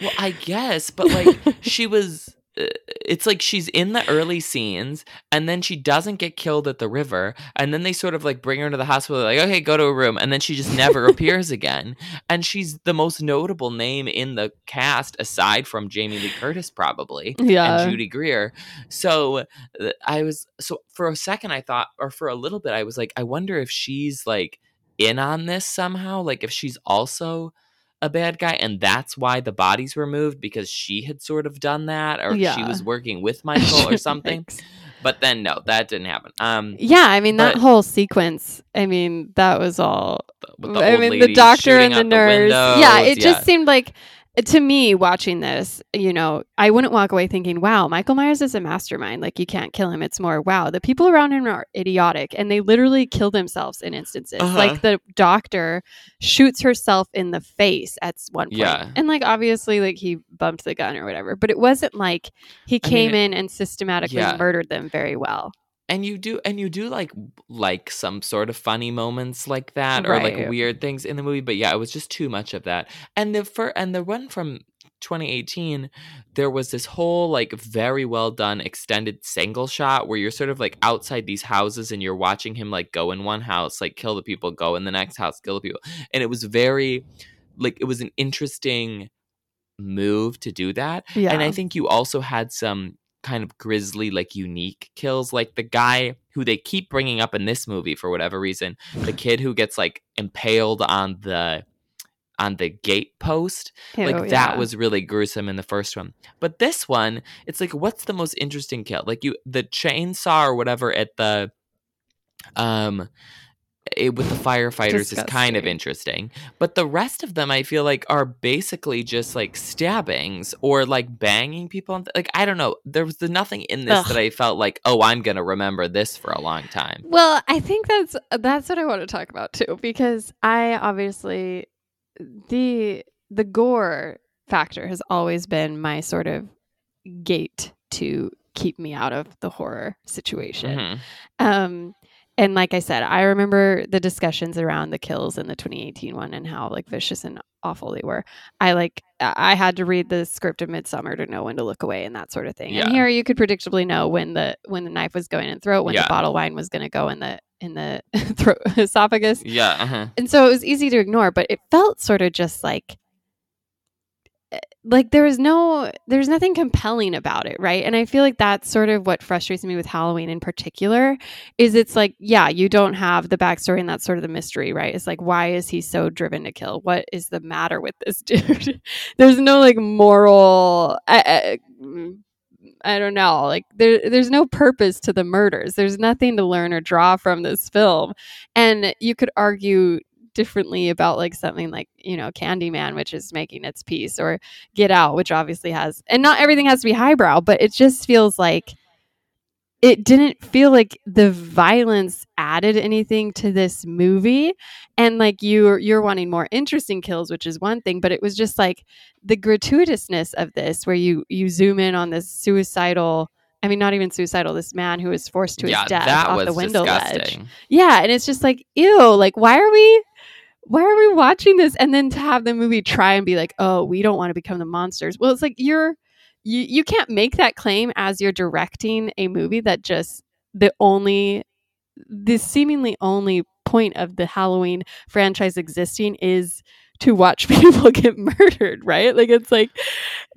Well, I guess, but like she was, uh, it's like she's in the early scenes and then she doesn't get killed at the river. And then they sort of like bring her into the hospital, like, okay, go to a room. And then she just never appears again. And she's the most notable name in the cast aside from Jamie Lee Curtis, probably. Yeah. And Judy Greer. So I was, so for a second, I thought, or for a little bit, I was like, I wonder if she's like, in on this somehow, like if she's also a bad guy and that's why the bodies were moved because she had sort of done that or yeah. she was working with Michael or something. But then, no, that didn't happen. Um, yeah, I mean, that whole sequence, I mean, that was all... With the I mean, the doctor and the nurse. The yeah, it yeah. just seemed like, to me, watching this, you know, I wouldn't walk away thinking, wow, Michael Myers is a mastermind. Like, you can't kill him. It's more, wow, the people around him are idiotic. And they literally kill themselves in instances. Uh-huh. Like, the doctor shoots herself in the face at one point. Yeah. And, like, obviously, like, he bumped the gun or whatever. But it wasn't like he came I mean, in and systematically yeah. murdered them very well. And you do, and you do like like some sort of funny moments like that, or right. like weird things in the movie. But yeah, it was just too much of that. And the fir- and the one from twenty eighteen, there was this whole like very well done extended single shot where you're sort of like outside these houses and you're watching him like go in one house, like kill the people, go in the next house, kill the people, and it was very like it was an interesting move to do that. Yeah. And I think you also had some kind of grisly, like unique kills, like the guy who they keep bringing up in this movie for whatever reason, the kid who gets like impaled on the on the gate post. Ew, like yeah. that was really gruesome in the first one, but this one, it's like, what's the most interesting kill? Like you, the chainsaw or whatever at the um it, with the firefighters Disgusting. Is kind of interesting, but the rest of them I feel like are basically just like stabbings or like banging people on th- like I don't know, there was nothing in this Ugh. That I felt like, oh, I'm gonna remember this for a long time. Well, I think that's that's what I want to talk about too, because I obviously the the gore factor has always been my sort of gate to keep me out of the horror situation. Mm-hmm. um And like I said, I remember the discussions around the kills in the twenty eighteen one and how like vicious and awful they were. I like I had to read the script of Midsommar to know when to look away and that sort of thing. Yeah. And here you could predictably know when the when the knife was going in the throat, when yeah. the bottle of wine was going to go in the in the throat, esophagus. Yeah. Uh-huh. And so it was easy to ignore, but it felt sort of just like like there is no there's nothing compelling about it, right? And I feel like that's sort of what frustrates me with Halloween in particular, is it's like, yeah, you don't have the backstory, and that's sort of the mystery, right? It's like, why is he so driven to kill? What is the matter with this dude? There's no like moral I, I, I don't know, like there there's no purpose to the murders. There's nothing to learn or draw from this film. And you could argue differently about like something like, you know, Candyman, which is making its peace, or Get Out, which obviously has, and not everything has to be highbrow, but it just feels like it didn't feel like the violence added anything to this movie. And like you're you're wanting more interesting kills, which is one thing, but it was just like the gratuitousness of this, where you you zoom in on this suicidal I mean, not even suicidal, this man who was forced to yeah, his death that off was the window disgusting. Ledge. Yeah. And it's just like, ew, like, why are we, why are we watching this? And then to have the movie try and be like, oh, we don't want to become the monsters. Well, it's like, you're, you, you can't make that claim as you're directing a movie that just the only, the seemingly only point of the Halloween franchise existing is to watch people get murdered, right? Like, it's like,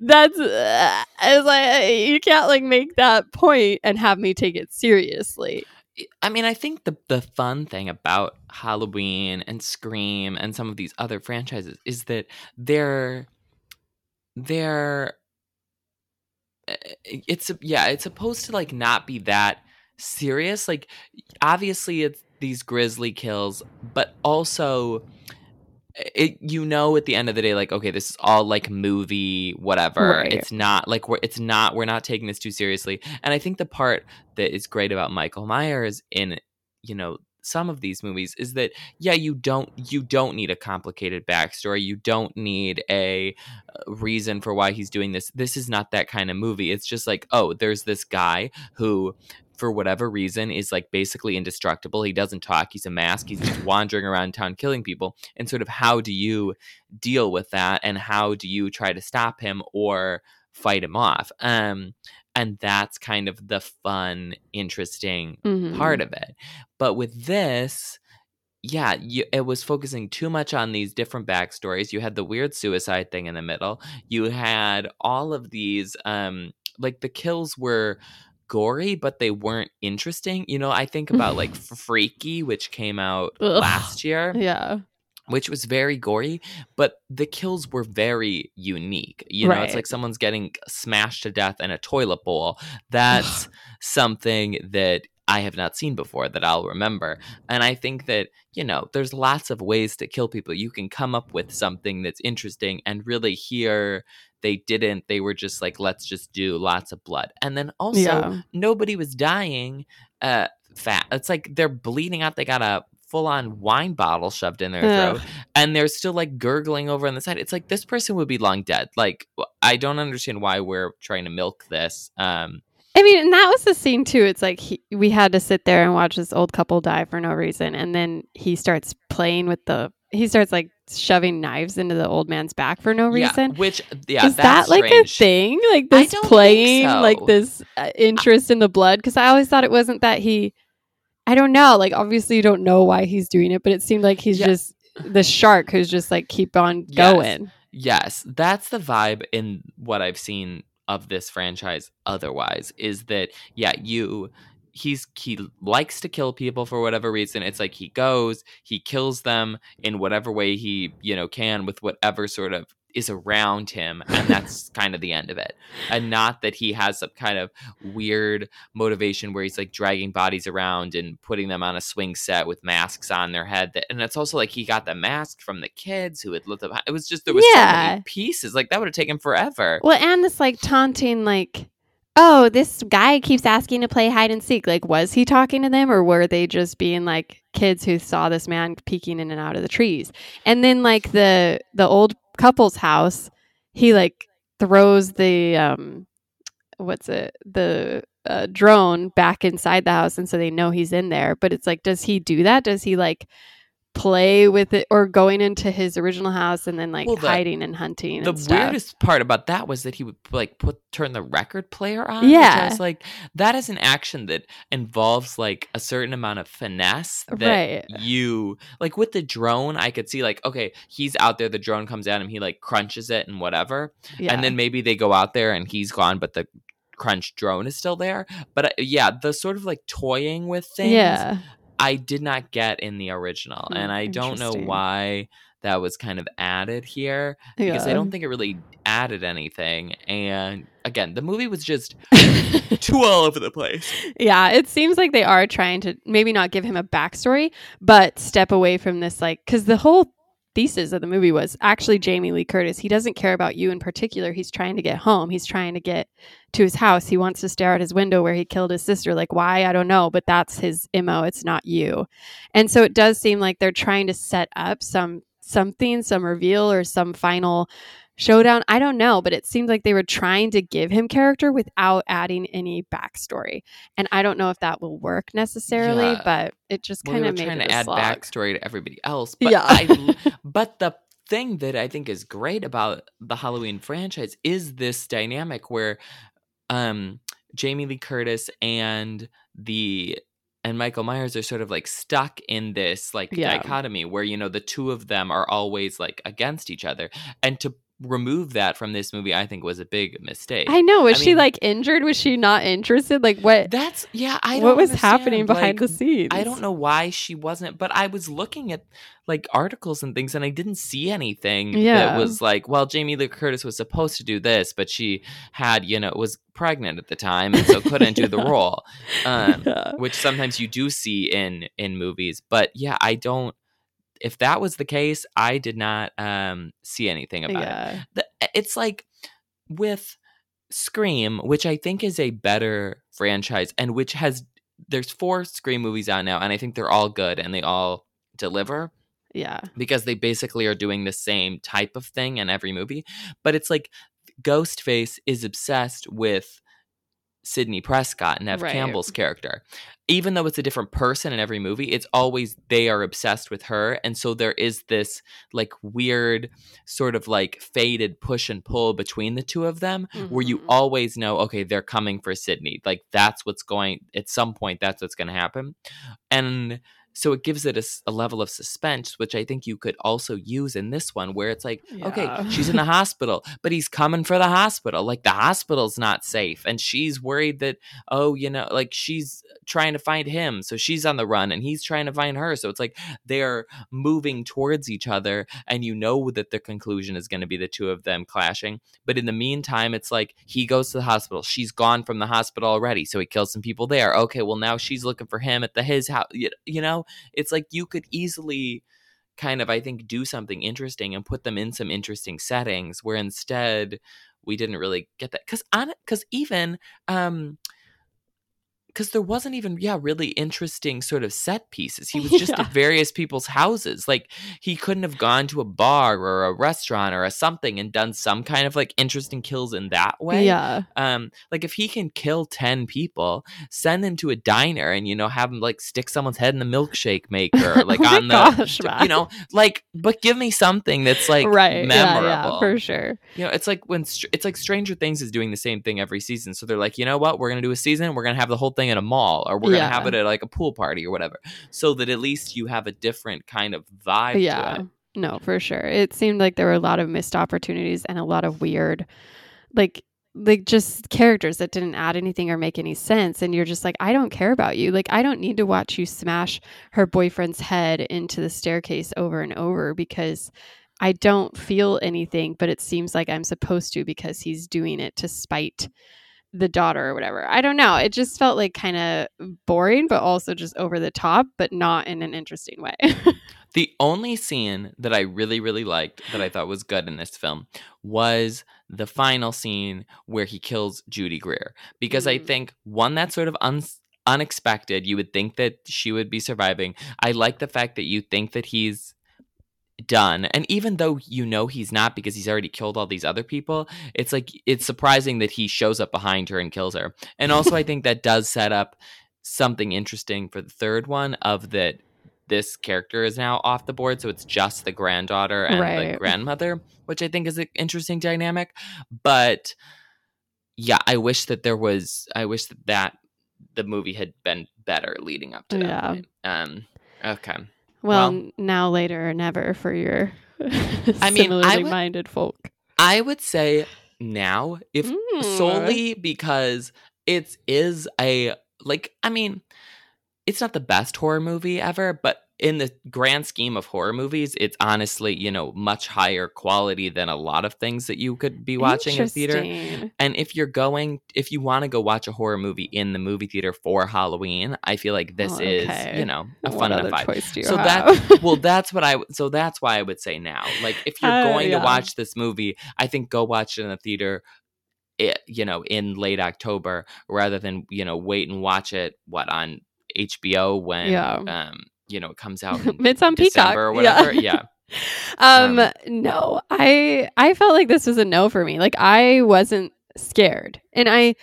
that's, uh, it's like, you can't like make that point and have me take it seriously. I mean, I think the, the fun thing about Halloween and Scream and some of these other franchises is that they're, they're, it's, yeah, it's supposed to like not be that serious. Like, obviously it's these grisly kills, but also... It, you know, at the end of the day, like, okay, this is all like movie, whatever. Right. It's not like we're, it's not, we're not taking this too seriously. And I think the part that is great about Michael Myers in, you know, some of these movies is that, yeah, you don't, you don't need a complicated backstory. You don't need a reason for why he's doing this. This is not that kind of movie. It's just like, oh, there's this guy who, for whatever reason, is like basically indestructible. He doesn't talk. He's a mask. He's just wandering around town killing people. And sort of how do you deal with that? And how do you try to stop him or fight him off? Um, and that's kind of the fun, interesting mm-hmm. part of it. But with this, yeah, you, it was focusing too much on these different backstories. You had the weird suicide thing in the middle. You had all of these, um, like the kills were... gory, but they weren't interesting. You know, I think about like Freaky, which came out Ugh. Last year. Yeah. which was very gory, but the kills were very unique. You know, right. It's like someone's getting smashed to death in a toilet bowl. That's something that I have not seen before that I'll remember. And I think that, you know, there's lots of ways to kill people. You can come up with something that's interesting, and really here they didn't. They were just like, let's just do lots of blood. And then also yeah. nobody was dying uh, fat. It's like they're bleeding out. They got a full-on wine bottle shoved in their throat, yeah. and they're still like gurgling over on the side. It's like, this person would be long dead. Like, I don't understand why we're trying to milk this. Um, I mean, and that was the scene too. It's like he, we had to sit there and watch this old couple die for no reason, and then he starts playing with the. He starts like shoving knives into the old man's back for no reason. Yeah, which yeah, is that's that like strange. a thing? Like this playing, so. like this uh, interest in the blood? Because I always thought it wasn't that he. I don't know. Like, obviously, you don't know why he's doing it, but it seemed like he's yeah. just the shark who's just like, keep on going. Yes. yes. That's the vibe in what I've seen of this franchise otherwise is that, yeah, you. He's he likes to kill people for whatever reason. It's like he goes, he kills them in whatever way he, you know, can with whatever sort of is around him. And that's kind of the end of it. And not that he has some kind of weird motivation where he's like dragging bodies around and putting them on a swing set with masks on their head. That, and it's also like he got the mask from the kids who had lived up. It was just there was yeah. so many pieces like that would have taken forever. Well, and this like taunting like. Oh, this guy keeps asking to play hide and seek. Like, was he talking to them, or were they just being like kids who saw this man peeking in and out of the trees? And then like the the old couple's house, he like throws the um what's it the uh, drone back inside the house, and so they know he's in there. But it's like, does he do that? Does he like play with it, or going into his original house and then like well, the, hiding and hunting and the stuff. Weirdest part about that was that he would like put turn the record player on, yeah which I was like, that is an action that involves like a certain amount of finesse that right. you like with the drone I could see like, okay, he's out there, the drone comes at him, he like crunches it and whatever, yeah. and then maybe they go out there and he's gone but the crunch drone is still there. But uh, yeah the sort of like toying with things yeah I did not get in the original, and I don't know why that was kind of added here, because yeah. I don't think it really added anything. And again, the movie was just too all over the place. Yeah, it seems like they are trying to maybe not give him a backstory, but step away from this, like, because the whole thesis of the movie was actually Jamie Lee Curtis. He doesn't care about you in particular. He's trying to get home. He's trying to get to his house. He wants to stare out his window where he killed his sister. Like, why? I don't know. But that's his M O. It's not you. And so it does seem like they're trying to set up some something, some reveal or some final showdown. I don't know. But it seemed like they were trying to give him character without adding any backstory. And I don't know if that will work necessarily, yeah. but it just kind of well, we made it trying to add slog. backstory to everybody else. But yeah. I, but the thing that I think is great about the Halloween franchise is this dynamic where um, Jamie Lee Curtis and the and Michael Myers are sort of like stuck in this like yeah. dichotomy where, you know, the two of them are always like against each other. And to remove that from this movie, I think, was a big mistake. I know. Was I she mean, like injured? Was she not interested? Like what? That's yeah. I don't what was understand. happening behind like, the scenes? I don't know why she wasn't. But I was looking at like articles and things, and I didn't see anything yeah. that was like, well, Jamie Lee Curtis was supposed to do this, but she had, you know, was pregnant at the time, and so couldn't yeah. do the role. Um, yeah. Which sometimes you do see in in movies, but yeah, I don't. If that was the case, I did not um, see anything about yeah. it. The, it's like with Scream, which I think is a better franchise, and which has there's four Scream movies out now, and I think they're all good and they all deliver. Yeah, because they basically are doing the same type of thing in every movie. But it's like Ghostface is obsessed with Sydney Prescott, Neve right. Campbell's character. Even though it's a different person in every movie, it's always they are obsessed with her. And so there is this like weird sort of like faded push and pull between the two of them mm-hmm. where you always know, okay, they're coming for Sydney. Like that's what's going at some point, that's what's going to happen. And so it gives it a, a level of suspense, which I think you could also use in this one where it's like, yeah. okay, she's in the hospital, but he's coming for the hospital. Like the hospital's not safe. And she's worried that, oh, you know, like she's trying to find him, so she's on the run, and he's trying to find her. So it's like they're moving towards each other, and you know that the conclusion is going to be the two of them clashing. But in the meantime, it's like he goes to the hospital. She's gone from the hospital already, so he kills some people there. Okay, well, now she's looking for him at the his house. You know, it's like you could easily kind of, I think, do something interesting and put them in some interesting settings, where instead we didn't really get that. Because on, because even... um. Because there wasn't even, yeah, really interesting sort of set pieces. He was just yeah. at various people's houses. Like, he couldn't have gone to a bar or a restaurant or a something and done some kind of, like, interesting kills in that way. Yeah. Um, like, if he can kill ten people, send them to a diner and, you know, have them, like, stick someone's head in the milkshake maker. Like, oh on the, gosh, t- you know, like, but give me something that's, like, right. memorable. Yeah, yeah, for sure. You know, it's like when, str- it's like Stranger Things is doing the same thing every season. So they're like, you know what? We're going to do a season. We're going to have the whole thing in a mall, or we're yeah. gonna have it at like a pool party or whatever, so that at least you have a different kind of vibe yeah to it. No, for sure. It seemed like there were a lot of missed opportunities and a lot of weird like like just characters that didn't add anything or make any sense, and you're just like, I don't care about you. Like, I don't need to watch you smash her boyfriend's head into the staircase over and over because I don't feel anything, but it seems like I'm supposed to because he's doing it to spite the daughter or whatever. I don't know. It just felt like kind of boring, but also just over the top, but not in an interesting way. The only scene that I really, really liked that I thought was good in this film was the final scene where he kills Judy Greer. Because mm. I think, one, that's sort of un- unexpected. You would think that she would be surviving. I like the fact that you think that he's done, and even though you know he's not because he's already killed all these other people, it's like it's surprising that he shows up behind her and kills her. And also I think that does set up something interesting for the third one, of that this character is now off the board, so it's just the granddaughter and right. the grandmother, which I think is an interesting dynamic. But yeah, I wish that there was I wish that, that the movie had been better leading up to that yeah. point. Um okay. Well, well, now, later, or never for your I mean, similarly I would, minded folk. I would say now, if mm. solely because it is a, like, I mean, it's not the best horror movie ever, but in the grand scheme of horror movies, it's honestly, you know, much higher quality than a lot of things that you could be watching in theater. And if you're going, if you want to go watch a horror movie in the movie theater for Halloween, I feel like this oh, okay. is, you know, a what fun other enough vibe. Choice do you so have? that, well, that's what I, so that's why I would say now, like, if you're uh, going yeah. to watch this movie, I think go watch it in the theater, it, you know, in late October, rather than, you know, wait and watch it, what, on H B O when, yeah. um, you know, it comes out in Midsommar Peacock or whatever. Yeah. yeah. Um, um, no, I, I felt like this was a no for me. Like, I wasn't scared, and I,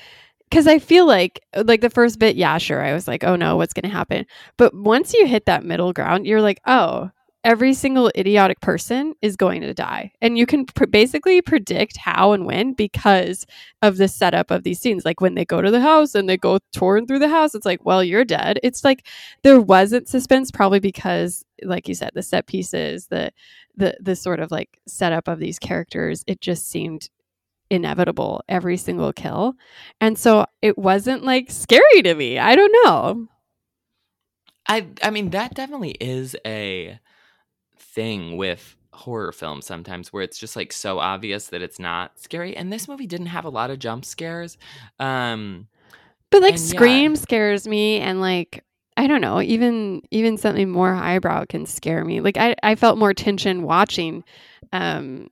cause I feel like, like the first bit, yeah, sure. I was like, oh no, what's going to happen? But once you hit that middle ground, you're like, oh, every single idiotic person is going to die. And you can pr- basically predict how and when because of the setup of these scenes. Like, when they go to the house and they go touring through the house, it's like, well, you're dead. It's like there wasn't suspense, probably because, like you said, the set pieces, the the the sort of like setup of these characters, it just seemed inevitable, every single kill. And so it wasn't like scary to me. I don't know. I I mean, that definitely is a thing with horror films sometimes, where it's just like so obvious that it's not scary, and this movie didn't have a lot of jump scares, um but like Scream yeah. scares me, and like I don't know, even even something more highbrow can scare me. Like I, I felt more tension watching um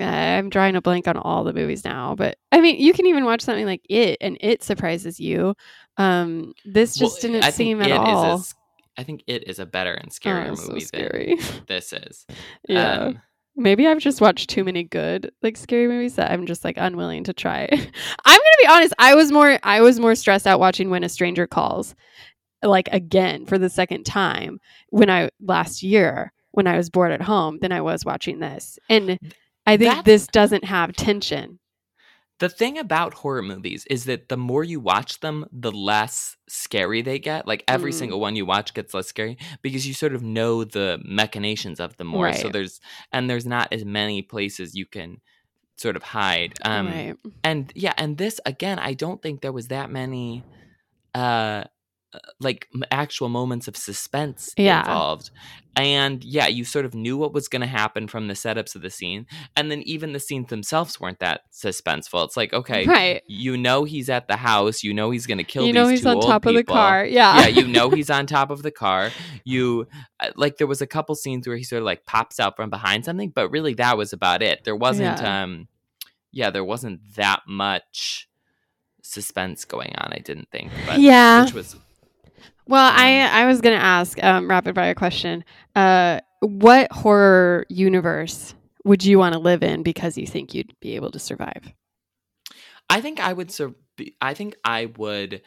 I'm drawing a blank on all the movies now, but I mean, you can even watch something like It and it surprises you. Um this just well, didn't I seem at all is a- I think It is a better and scarier oh, movie so scary. than this is. Yeah. Um, Maybe I've just watched too many good like scary movies that I'm just like unwilling to try. I'm gonna be honest, I was more I was more stressed out watching When a Stranger Calls, like again for the second time when I last year when I was bored at home than I was watching this. And I think That's- this doesn't have tension. The thing about horror movies is that the more you watch them, the less scary they get. Like every mm. single one you watch gets less scary because you sort of know the machinations of them more. Right. So there's and there's not as many places you can sort of hide. Um, right. And yeah, and this again, I don't think there was that many uh, like actual moments of suspense yeah. involved. And yeah, you sort of knew what was going to happen from the setups of the scene. And then even the scenes themselves weren't that suspenseful. It's like, okay, right. you know he's at the house. You know he's going to kill you these two old people. You know he's on top of the car. Yeah. Yeah, you know he's on top of the car. You, like, there was a couple scenes where he sort of, like, pops out from behind something. But really, that was about it. There wasn't, yeah. um, yeah, there wasn't that much suspense going on, I didn't think. But, yeah. Which was... Well, I, I was going to ask um, rapid fire question. Uh, what horror universe would you want to live in because you think you'd be able to survive? I think I would sur- I think I would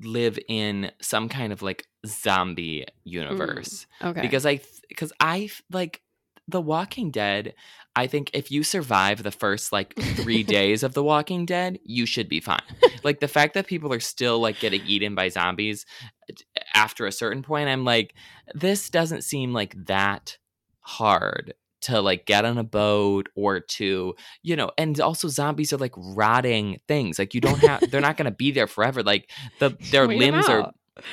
live in some kind of like zombie universe. Mm, okay. Because I because I like The Walking Dead, I think if you survive the first like three days of The Walking Dead, you should be fine. Like the fact that people are still like getting eaten by zombies after a certain point, I'm like, this doesn't seem like that hard to like get on a boat or to, you know, and also zombies are like rotting things. Like you don't have, they're not going to be there forever. Like the their Wait limbs are,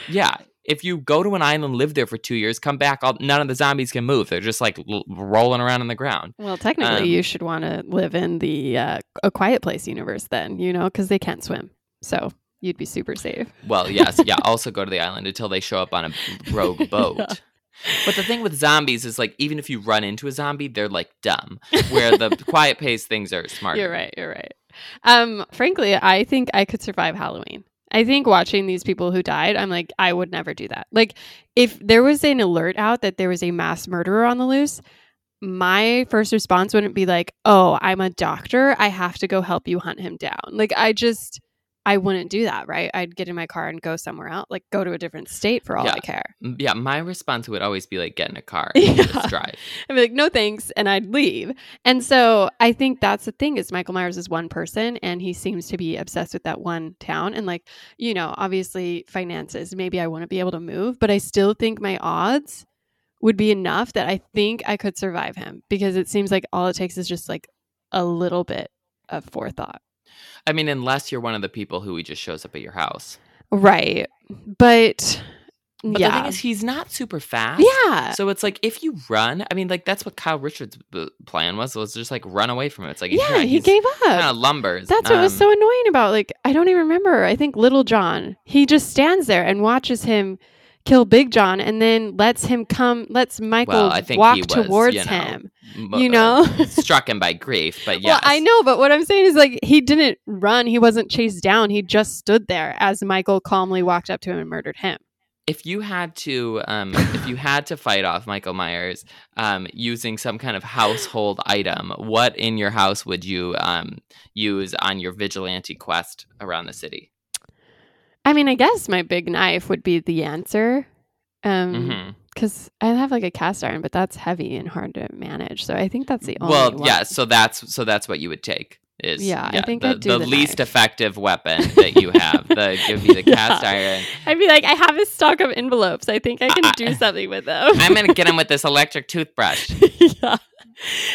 yeah. If you go to an island, live there for two years, come back, all, none of the zombies can move. They're just like l- rolling around on the ground. Well, technically, um, you should want to live in the uh, A Quiet Place universe then, you know, because they can't swim. So you'd be super safe. Well, yes. Yeah. Also go to the island until they show up on a rogue boat. Yeah. But the thing with zombies is like, even if you run into a zombie, they're like dumb. Where the Quiet Place things are smarter. You're right. You're right. Um, frankly, I think I could survive Halloween. I think watching these people who died, I'm like, I would never do that. Like, if there was an alert out that there was a mass murderer on the loose, my first response wouldn't be like, oh, I'm a doctor. I have to go help you hunt him down. Like, I just, I wouldn't do that, right? I'd get in my car and go somewhere else, like go to a different state for all yeah. I care. Yeah, my response would always be like, get in a car and yeah. just drive. I'd be like, no thanks, and I'd leave. And so I think that's the thing is Michael Myers is one person, and he seems to be obsessed with that one town. And like, you know, obviously finances, maybe I wouldn't be able to move, but I still think my odds would be enough that I think I could survive him because it seems like all it takes is just like a little bit of forethought. I mean, unless you're one of the people who he just shows up at your house. Right. But, but yeah. the thing is, he's not super fast. Yeah. So it's like, if you run, I mean, like, that's what Kyle Richards' plan was, was just like run away from it. It's like, yeah, he gave up. Kind of lumbers. That's um, what was so annoying about, like, I don't even remember. I think Little John, he just stands there and watches him kill Big John and then lets him come, lets Michael well, walk was, towards you know, him, m- you know? Struck him by grief, but yes. Well, I know, but what I'm saying is like, he didn't run. He wasn't chased down. He just stood there as Michael calmly walked up to him and murdered him. If you had to, um, if you had to fight off Michael Myers um, using some kind of household item, what in your house would you um, use on your vigilante quest around the city? I mean, I guess my big knife would be the answer. Um, because mm-hmm. I have like a cast iron, but that's heavy and hard to manage. So I think that's the only Well, one. yeah, so that's so that's what you would take is yeah, yeah I think the, I'd do the, the least knife. Effective weapon that you have. The give me the yeah. cast iron. I'd be like, I have a stock of envelopes. I think I can uh, do something with them. I'm going to get him with this electric toothbrush. yeah.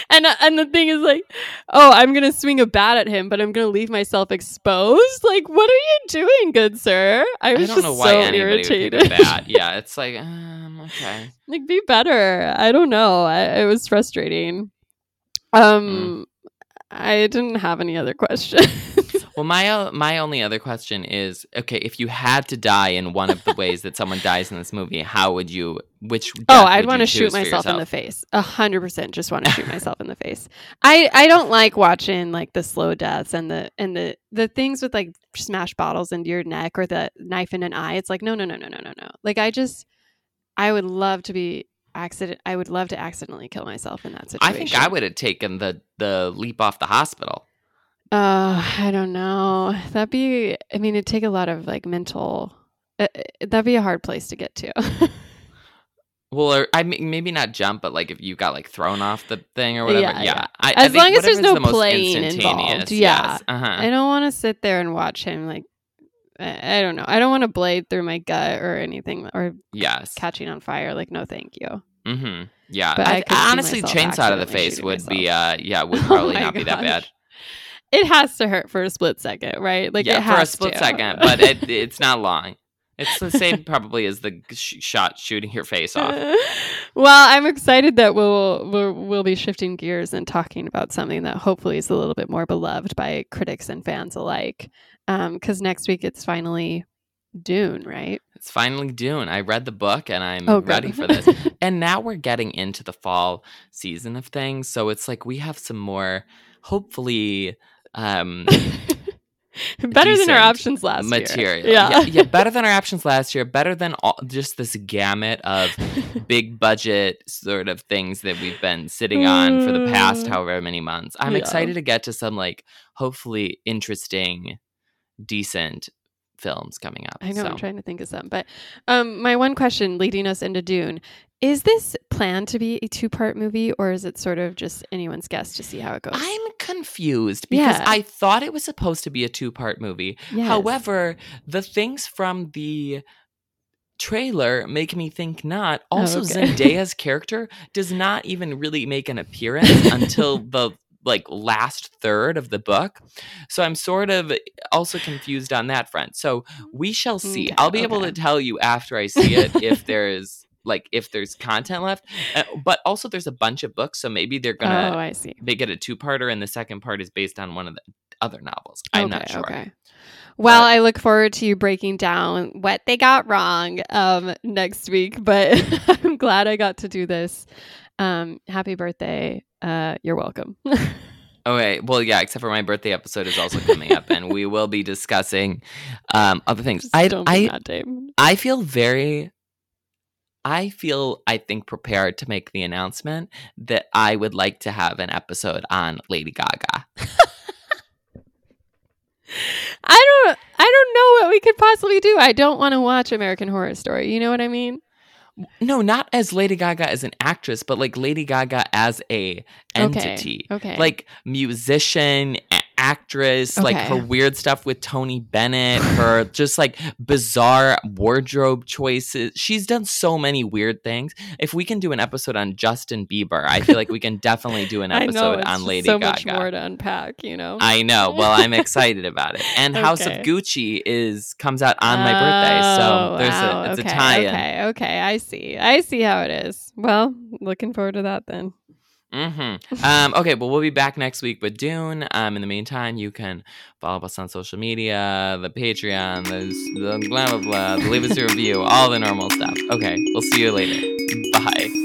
And and the thing is like, oh, I'm going to swing a bat at him, but I'm going to leave myself exposed? Like, what are you doing, good sir? I was I don't just know why so irritated. Would pick a bat. Yeah, it's like, um, okay. Like, be better. I don't know. I, it was frustrating. Um, mm. I didn't have any other questions. Well, my my only other question is, okay, if you had to die in one of the ways that someone dies in this movie, how would you, which death Oh, I'd want to shoot myself in the face. A hundred percent just want to shoot myself in the face. I, I don't like watching like the slow deaths and the and the, the things with like smash bottles into your neck or the knife in an eye. It's like, no, no, no, no, no, no, no. Like I just, I would love to be accident. I would love to accidentally kill myself in that situation. I think I would have taken the, the leap off the hospital. Uh, I don't know. That'd be, I mean, it'd take a lot of like mental, uh, that'd be a hard place to get to. Well, or, I mean, maybe not jump, but like if you got like thrown off the thing or whatever. Yeah. yeah. yeah. I, as I long as there's no the playing involved. Yeah. Yes. Uh-huh. I don't want to sit there and watch him like, I, I don't know. I don't want to blade through my gut or anything or yes. catching on fire. Like, no, thank you. Mm-hmm. Yeah. But I, I honestly, chainsaw to the face would myself. be, uh, yeah, would probably oh not be gosh. that bad. It has to hurt for a split second, right? Like yeah, it has for a split to. second, but it, it's not long. It's the same probably as the sh- shot shooting your face off. Well, I'm excited that we'll, we'll we'll be shifting gears and talking about something that hopefully is a little bit more beloved by critics and fans alike. Because um, next week it's finally Dune, right? It's finally Dune. I read the book and I'm oh, ready for this. And now we're getting into the fall season of things. So it's like we have some more, hopefully... Um, better than our options last material. year. Yeah. yeah, yeah, better than our options last year. Better than all, just this gamut of big budget sort of things that we've been sitting on for the past however many months. I'm yeah. excited to get to some like hopefully interesting, decent films coming up. I know. So. I'm trying to think of some, but um, my one question leading us into Dune is: this planned to be a two-part movie, or is it sort of just anyone's guess to see how it goes? I'm confused because yeah. I thought it was supposed to be a two-part movie. Yes. However, the things from the trailer make me think not. Also, oh, okay. Zendaya's character does not even really make an appearance until the like last third of the book. So I'm sort of also confused on that front. So we shall see. Okay, I'll be okay. able to tell you after I see it if there is like if there's content left. Uh, but also there's a bunch of books, so maybe they're gonna oh, I see. make it a two-parter and the second part is based on one of the other novels. I'm okay, not sure. Okay. Well, but, I look forward to you breaking down what they got wrong um next week, but I'm glad I got to do this. Um, happy birthday. Uh, you're welcome. Okay. Well, yeah, except for my birthday episode is also coming up and we will be discussing um, other things. Just I don't I, that, I feel very I feel, I think, prepared to make the announcement that I would like to have an episode on Lady Gaga. I don't I don't know what we could possibly do. I don't want to watch American Horror Story. You know what I mean? No, not as Lady Gaga as an actress, but like Lady Gaga as a entity. Okay. okay. Like musician, a- actress, okay. like her weird stuff with Tony Bennett, her just like bizarre wardrobe choices. She's done so many weird things. If we can do an episode on Justin Bieber, I feel like we can definitely do an episode know, it's on Lady so Gaga. So much more to unpack, you know? I know. Well, I'm excited about it. And okay. House of Gucci is comes out on my birthday. So there's wow. a, it's okay. a tie-in. Okay, okay. I see. I see how it is. Well, looking forward to that then. Mm-hmm. Um, okay, well, we'll be back next week with Dune. Um, in the meantime, you can follow us on social media, the Patreon, the, the blah, blah, blah, leave us a review, all the normal stuff. Okay, we'll see you later. Bye.